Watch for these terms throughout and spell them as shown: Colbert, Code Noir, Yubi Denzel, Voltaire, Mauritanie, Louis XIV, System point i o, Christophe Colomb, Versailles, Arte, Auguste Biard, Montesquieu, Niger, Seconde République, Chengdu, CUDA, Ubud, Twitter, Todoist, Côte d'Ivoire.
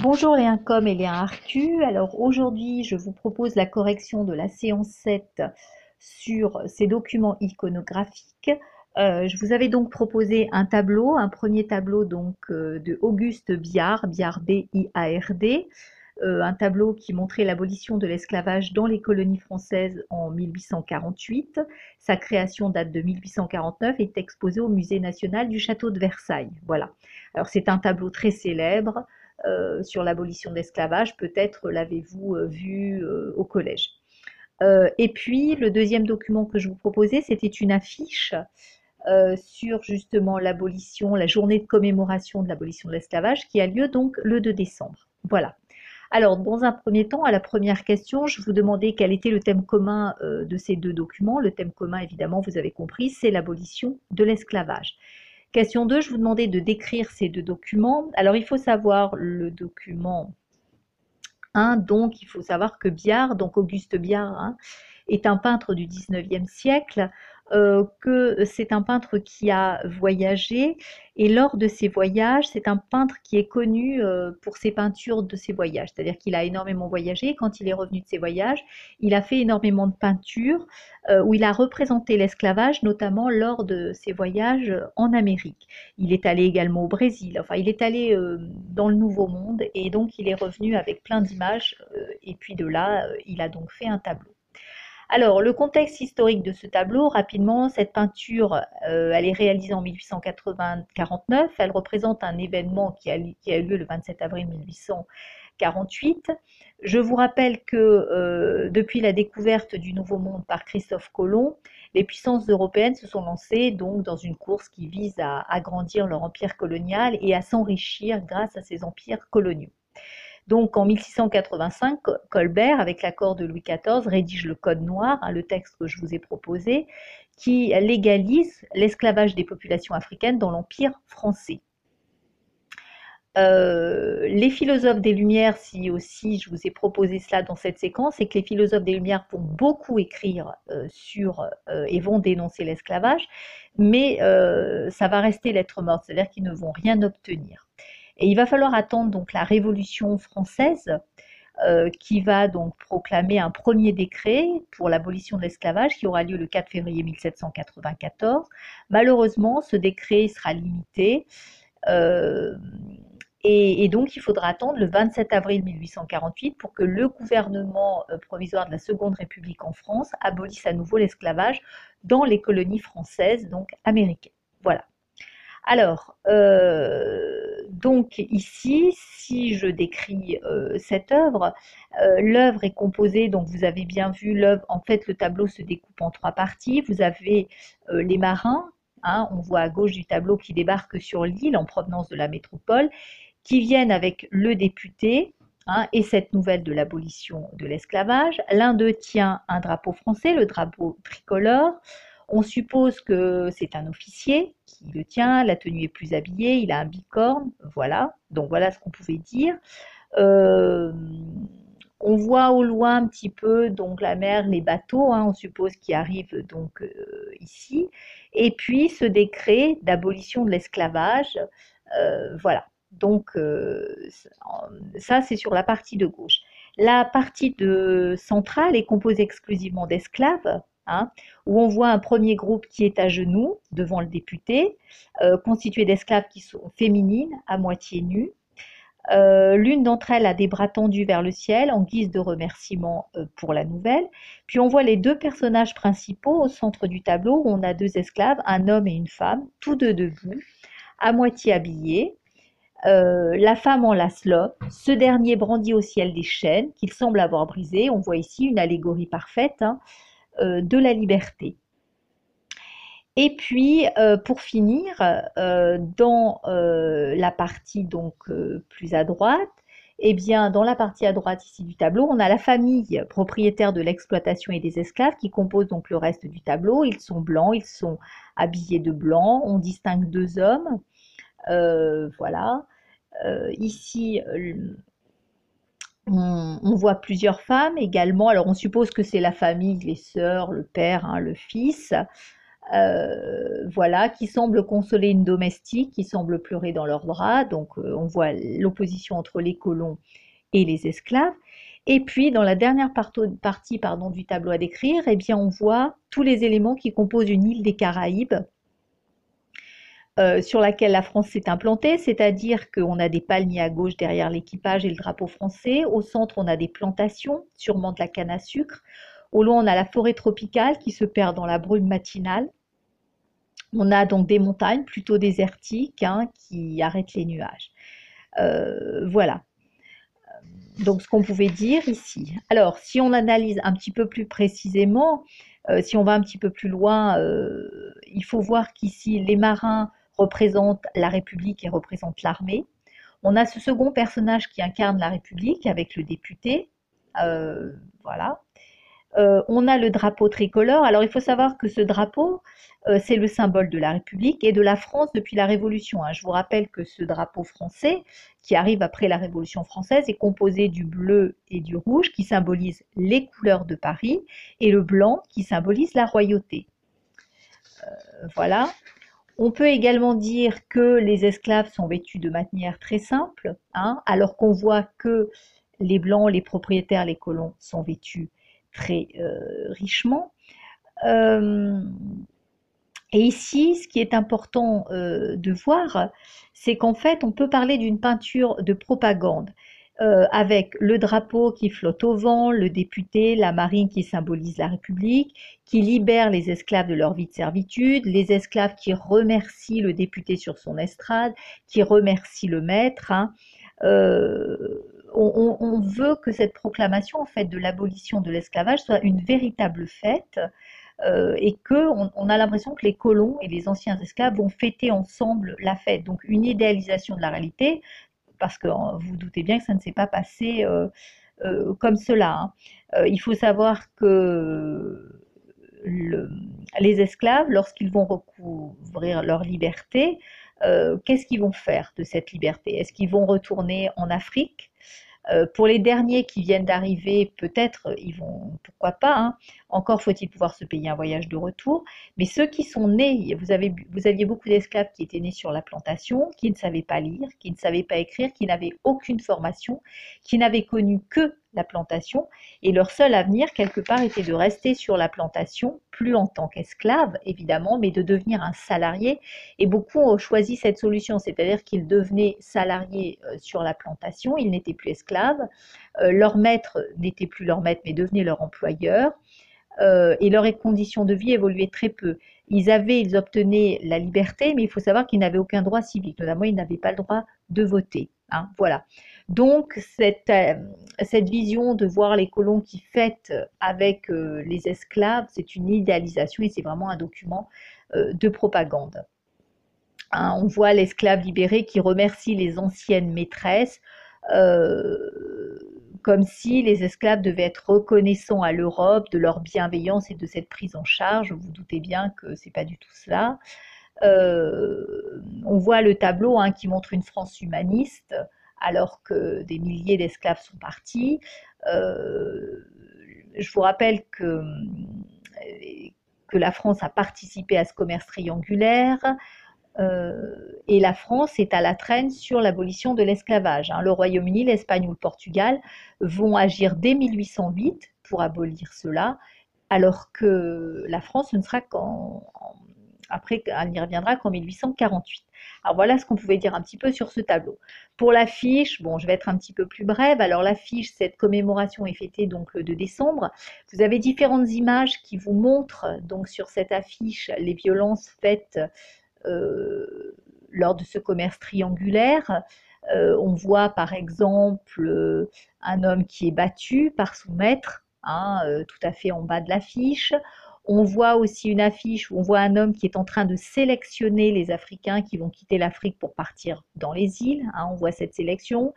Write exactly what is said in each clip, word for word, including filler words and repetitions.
Bonjour les Incom et les Arcu. Alors aujourd'hui, je vous propose la correction de la séance sept sur ces documents iconographiques. Euh, je vous avais donc proposé un tableau, un premier tableau donc euh, de Auguste Biard, Biard B I A R D, euh, un tableau qui montrait l'abolition de l'esclavage dans les colonies françaises en mille huit cent quarante-huit. Sa création date de mille huit cent quarante-neuf et est exposée au Musée national du château de Versailles. Voilà. Alors c'est un tableau très célèbre. Euh, sur l'abolition de l'esclavage, peut-être l'avez-vous euh, vu euh, au collège. Euh, et puis, le deuxième document que je vous proposais, c'était une affiche euh, sur justement l'abolition, la journée de commémoration de l'abolition de l'esclavage qui a lieu donc le deux décembre. Voilà. Alors, dans un premier temps, à la première question, je vous demandais quel était le thème commun euh, de ces deux documents. Le thème commun, évidemment, vous avez compris, c'est l'abolition de l'esclavage. Question deux, je vous demandais de décrire ces deux documents. Alors, il faut savoir le document un, donc il faut savoir que Biard, donc Auguste Biard, hein, est un peintre du dix-neuvième siècle, euh, que c'est un peintre qui a voyagé, et lors de ses voyages, c'est un peintre qui est connu euh, pour ses peintures de ses voyages, c'est-à-dire qu'il a énormément voyagé, et quand il est revenu de ses voyages, il a fait énormément de peintures euh, où il a représenté l'esclavage, notamment lors de ses voyages en Amérique. Il est allé également au Brésil, enfin il est allé euh, dans le Nouveau Monde, et donc il est revenu avec plein d'images, euh, et puis de là, euh, il a donc fait un tableau. Alors, le contexte historique de ce tableau, rapidement, cette peinture, euh, elle est réalisée en mille huit cent quarante-neuf, elle représente un événement qui a, qui a eu lieu le vingt-sept avril mille huit cent quarante-huit. Je vous rappelle que euh, depuis la découverte du Nouveau Monde par Christophe Colomb, les puissances européennes se sont lancées donc dans une course qui vise à agrandir leur empire colonial et à s'enrichir grâce à ces empires coloniaux. Donc en mille six cent quatre-vingt-cinq, Colbert, avec l'accord de Louis quatorze, rédige le Code Noir, hein, le texte que je vous ai proposé, qui légalise l'esclavage des populations africaines dans l'Empire français. Euh, les philosophes des Lumières, si aussi je vous ai proposé cela dans cette séquence, c'est que les philosophes des Lumières vont beaucoup écrire euh, sur euh, et vont dénoncer l'esclavage, mais euh, ça va rester lettre morte, c'est-à-dire qu'ils ne vont rien obtenir. Et il va falloir attendre donc la Révolution française euh, qui va donc proclamer un premier décret pour l'abolition de l'esclavage qui aura lieu le quatre février mille sept cent quatre-vingt-quatorze. Malheureusement, ce décret sera limité euh, et, et donc il faudra attendre le vingt-sept avril mille huit cent quarante-huit pour que le gouvernement provisoire de la Seconde République en France abolisse à nouveau l'esclavage dans les colonies françaises, donc américaines. Voilà. Alors, euh, donc ici, si je décris euh, cette œuvre, euh, l'œuvre est composée, donc vous avez bien vu l'œuvre, en fait le tableau se découpe en trois parties. Vous avez euh, les marins, hein, on voit à gauche du tableau qui débarquent sur l'île en provenance de la métropole, qui viennent avec le député hein, et cette nouvelle de l'abolition de l'esclavage. L'un d'eux tient un drapeau français, le drapeau tricolore. On suppose que c'est un officier qui le tient, la tenue est plus habillée, il a un bicorne, voilà. Donc voilà ce qu'on pouvait dire. Euh, on voit au loin un petit peu donc la mer, les bateaux, hein, on suppose qui arrivent donc euh, ici. Et puis ce décret d'abolition de l'esclavage, euh, voilà. Donc euh, ça c'est sur la partie de gauche. La partie de centrale est composée exclusivement d'esclaves. Hein, où on voit un premier groupe qui est à genoux devant le député, euh, constitué d'esclaves qui sont féminines, à moitié nues. Euh, L'une d'entre elles a des bras tendus vers le ciel en guise de remerciement euh, pour la nouvelle. Puis on voit les deux personnages principaux au centre du tableau où on a deux esclaves, un homme et une femme, tous deux debout, à moitié habillés. Euh, la femme enlace l'homme, ce dernier brandit au ciel des chaînes qu'il semble avoir brisées. On voit ici une allégorie parfaite, hein, de la liberté. Et puis, euh, pour finir, euh, dans euh, la partie donc euh, plus à droite, eh bien, dans la partie à droite ici du tableau, on a la famille propriétaire de l'exploitation et des esclaves qui compose donc le reste du tableau. Ils sont blancs, ils sont habillés de blanc. On distingue deux hommes. Euh, voilà. Euh, ici, euh, On, on voit plusieurs femmes également, alors on suppose que c'est la famille, les sœurs, le père, hein, le fils, Euh, voilà, qui semblent consoler une domestique, qui semblent pleurer dans leurs bras. Donc euh, on voit l'opposition entre les colons et les esclaves. Et puis dans la dernière parto- partie pardon, du tableau à décrire, eh bien, on voit tous les éléments qui composent une île des Caraïbes euh, sur laquelle la France s'est implantée, c'est-à-dire qu'on a des palmiers à gauche derrière l'équipage et le drapeau français. Au centre, on a des plantations, sûrement de la canne à sucre. Au loin, on a la forêt tropicale qui se perd dans la brume matinale. On a donc des montagnes plutôt désertiques hein, qui arrêtent les nuages. Euh, voilà. Donc, ce qu'on pouvait dire ici. Alors, si on analyse un petit peu plus précisément, euh, si on va un petit peu plus loin, euh, il faut voir qu'ici, les marins représentent la République et représentent l'armée. On a ce second personnage qui incarne la République avec le député. Euh, voilà. Euh, on a le drapeau tricolore. Alors, il faut savoir que ce drapeau, euh, c'est le symbole de la République et de la France depuis la Révolution. Hein. Je vous rappelle que ce drapeau français, qui arrive après la Révolution française, est composé du bleu et du rouge, qui symbolisent les couleurs de Paris, et le blanc, qui symbolise la royauté. Euh, voilà. On peut également dire que les esclaves sont vêtus de manière très simple, hein, alors qu'on voit que les blancs, les propriétaires, les colons sont vêtus très euh, richement. Euh, et ici, ce qui est important euh, de voir, c'est qu'en fait, on peut parler d'une peinture de propagande, euh, avec le drapeau qui flotte au vent, le député, la marine qui symbolise la République, qui libère les esclaves de leur vie de servitude, les esclaves qui remercient le député sur son estrade, qui remercient le maître, hein, euh, On, on, on veut que cette proclamation en fait, de l'abolition de l'esclavage soit une véritable fête euh, et qu'on on a l'impression que les colons et les anciens esclaves vont fêter ensemble la fête. Donc une idéalisation de la réalité, parce que vous, vous doutez bien que ça ne s'est pas passé euh, euh, comme cela. Hein. Euh, il faut savoir que le, les esclaves, lorsqu'ils vont recouvrir leur liberté, Euh, qu'est-ce qu'ils vont faire de cette liberté? Est-ce qu'ils vont retourner en Afrique? euh, Pour les derniers qui viennent d'arriver, peut-être, ils vont, pourquoi pas, hein, encore faut-il pouvoir se payer un voyage de retour. Mais ceux qui sont nés, vous, avez, vous aviez beaucoup d'esclaves qui étaient nés sur la plantation, qui ne savaient pas lire, qui ne savaient pas écrire, qui n'avaient aucune formation, qui n'avaient connu que la plantation, et leur seul avenir, quelque part, était de rester sur la plantation, plus en tant qu'esclave, évidemment, mais de devenir un salarié. Et beaucoup ont choisi cette solution, c'est-à-dire qu'ils devenaient salariés sur la plantation, ils n'étaient plus esclaves, euh, leur maître n'était plus leur maître, mais devenait leur employeur, euh, et leurs conditions de vie évoluaient très peu. Ils avaient, ils obtenaient la liberté, mais il faut savoir qu'ils n'avaient aucun droit civique, notamment ils n'avaient pas le droit de voter. Hein, voilà. Donc cette, euh, cette vision de voir les colons qui fêtent avec euh, les esclaves, c'est une idéalisation et c'est vraiment un document euh, de propagande. Hein, on voit l'esclave libéré qui remercie les anciennes maîtresses, euh, comme si les esclaves devaient être reconnaissants à l'Europe de leur bienveillance et de cette prise en charge. Vous vous doutez bien que ce n'est pas du tout cela. Euh, on voit le tableau hein, qui montre une France humaniste alors que des milliers d'esclaves sont partis. Euh, je vous rappelle que, que la France a participé à ce commerce triangulaire euh, et la France est à la traîne sur l'abolition de l'esclavage. Hein. Le Royaume-Uni, l'Espagne ou le Portugal vont agir dès mille huit cent huit pour abolir cela alors que la France ne sera qu'en... Après, elle n'y reviendra qu'en mille huit cent quarante-huit. Alors, voilà ce qu'on pouvait dire un petit peu sur ce tableau. Pour l'affiche, bon, je vais être un petit peu plus brève. Alors, l'affiche, cette commémoration est fêtée donc le deux décembre. Vous avez différentes images qui vous montrent donc sur cette affiche les violences faites euh, lors de ce commerce triangulaire. Euh, on voit par exemple euh, un homme qui est battu par son maître, hein, euh, tout à fait en bas de l'affiche. On voit aussi une affiche où on voit un homme qui est en train de sélectionner les Africains qui vont quitter l'Afrique pour partir dans les îles. Hein, on voit cette sélection.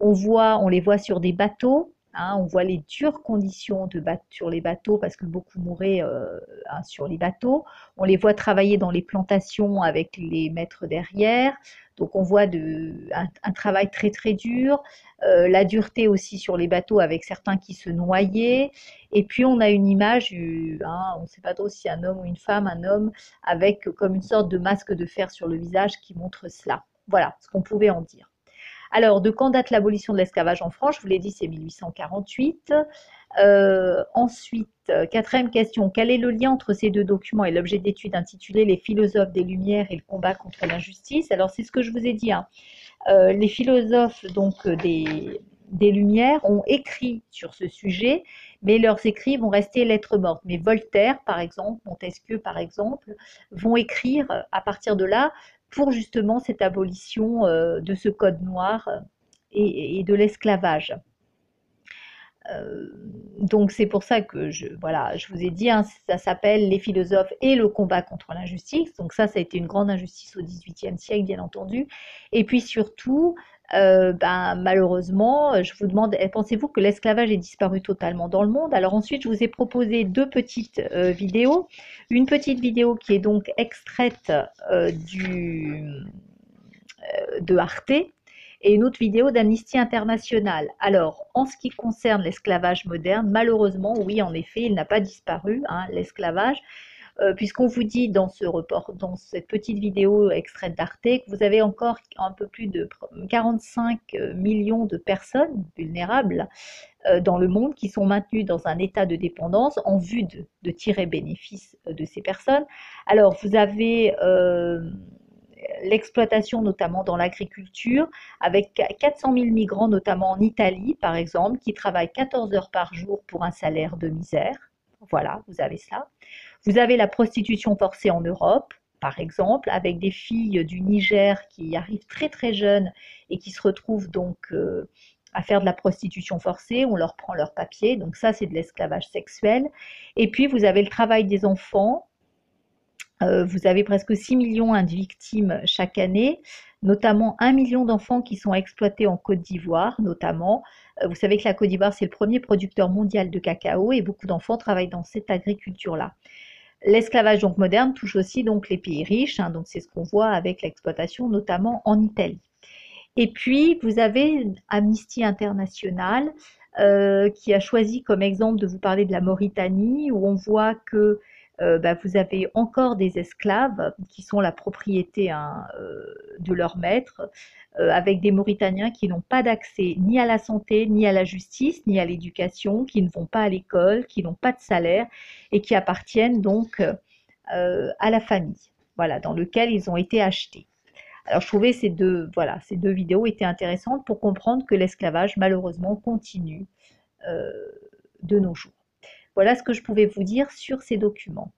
On, voit, on les voit sur des bateaux. Hein, on voit les dures conditions de bat- sur les bateaux parce que beaucoup mouraient euh, hein, sur les bateaux. On les voit travailler dans les plantations avec les maîtres derrière. Donc on voit de, un, un travail très très dur, euh, la dureté aussi sur les bateaux avec certains qui se noyaient. Et puis on a une image, hein, on ne sait pas trop si un homme ou une femme, un homme avec comme une sorte de masque de fer sur le visage qui montre cela. Voilà ce qu'on pouvait en dire. Alors, de quand date l'abolition de l'esclavage en France? Je vous l'ai dit, c'est mille huit cent quarante-huit. Euh, ensuite, quatrième question, quel est le lien entre ces deux documents et l'objet d'étude intitulé « Les philosophes des Lumières et le combat contre l'injustice » Alors, c'est ce que je vous ai dit. Hein. Euh, les philosophes donc, des, des Lumières ont écrit sur ce sujet, mais leurs écrits vont rester lettres mortes. Mais Voltaire, par exemple, Montesquieu, par exemple, vont écrire à partir de là pour justement cette abolition euh, de ce code noir et, et de l'esclavage. Euh, donc c'est pour ça que je, voilà, je vous ai dit, hein, ça s'appelle « Les philosophes et le combat contre l'injustice ». Donc ça, ça a été une grande injustice au dix-huitième siècle, bien entendu. Et puis surtout, euh, ben, malheureusement, je vous demande, pensez-vous que l'esclavage ait disparu totalement dans le monde? Alors ensuite, je vous ai proposé deux petites euh, vidéos. Une petite vidéo qui est donc extraite euh, du, euh, de Arte, et une autre vidéo d'Amnistie internationale. Alors, en ce qui concerne l'esclavage moderne, malheureusement, oui, en effet, il n'a pas disparu, hein, l'esclavage, euh, puisqu'on vous dit dans ce report, dans cette petite vidéo extraite d'Arte, que vous avez encore un peu plus de quarante-cinq millions de personnes vulnérables euh, dans le monde qui sont maintenues dans un état de dépendance en vue de, de tirer bénéfice de ces personnes. Alors, vous avez... Euh, l'exploitation notamment dans l'agriculture, avec quatre cent mille migrants notamment en Italie par exemple, qui travaillent quatorze heures par jour pour un salaire de misère. Voilà, vous avez ça. Vous avez la prostitution forcée en Europe par exemple, avec des filles du Niger qui arrivent très très jeunes et qui se retrouvent donc euh, à faire de la prostitution forcée, on leur prend leurs papiers, donc ça c'est de l'esclavage sexuel. Et puis vous avez le travail des enfants. Vous avez presque six millions de victimes chaque année, notamment un million d'enfants qui sont exploités en Côte d'Ivoire, notamment. Vous savez que la Côte d'Ivoire, c'est le premier producteur mondial de cacao et beaucoup d'enfants travaillent dans cette agriculture-là. L'esclavage donc moderne touche aussi donc les pays riches, hein, donc c'est ce qu'on voit avec l'exploitation, notamment en Italie. Et puis, vous avez Amnistie internationale euh, qui a choisi comme exemple de vous parler de la Mauritanie, où on voit que Euh, bah, vous avez encore des esclaves qui sont la propriété hein, euh, de leur maître, euh, avec des Mauritaniens qui n'ont pas d'accès ni à la santé, ni à la justice, ni à l'éducation, qui ne vont pas à l'école, qui n'ont pas de salaire et qui appartiennent donc euh, à la famille, voilà, dans lequel ils ont été achetés. Alors je trouvais ces deux, voilà, ces deux vidéos étaient intéressantes pour comprendre que l'esclavage malheureusement continue euh, de nos jours. Voilà ce que je pouvais vous dire sur ces documents.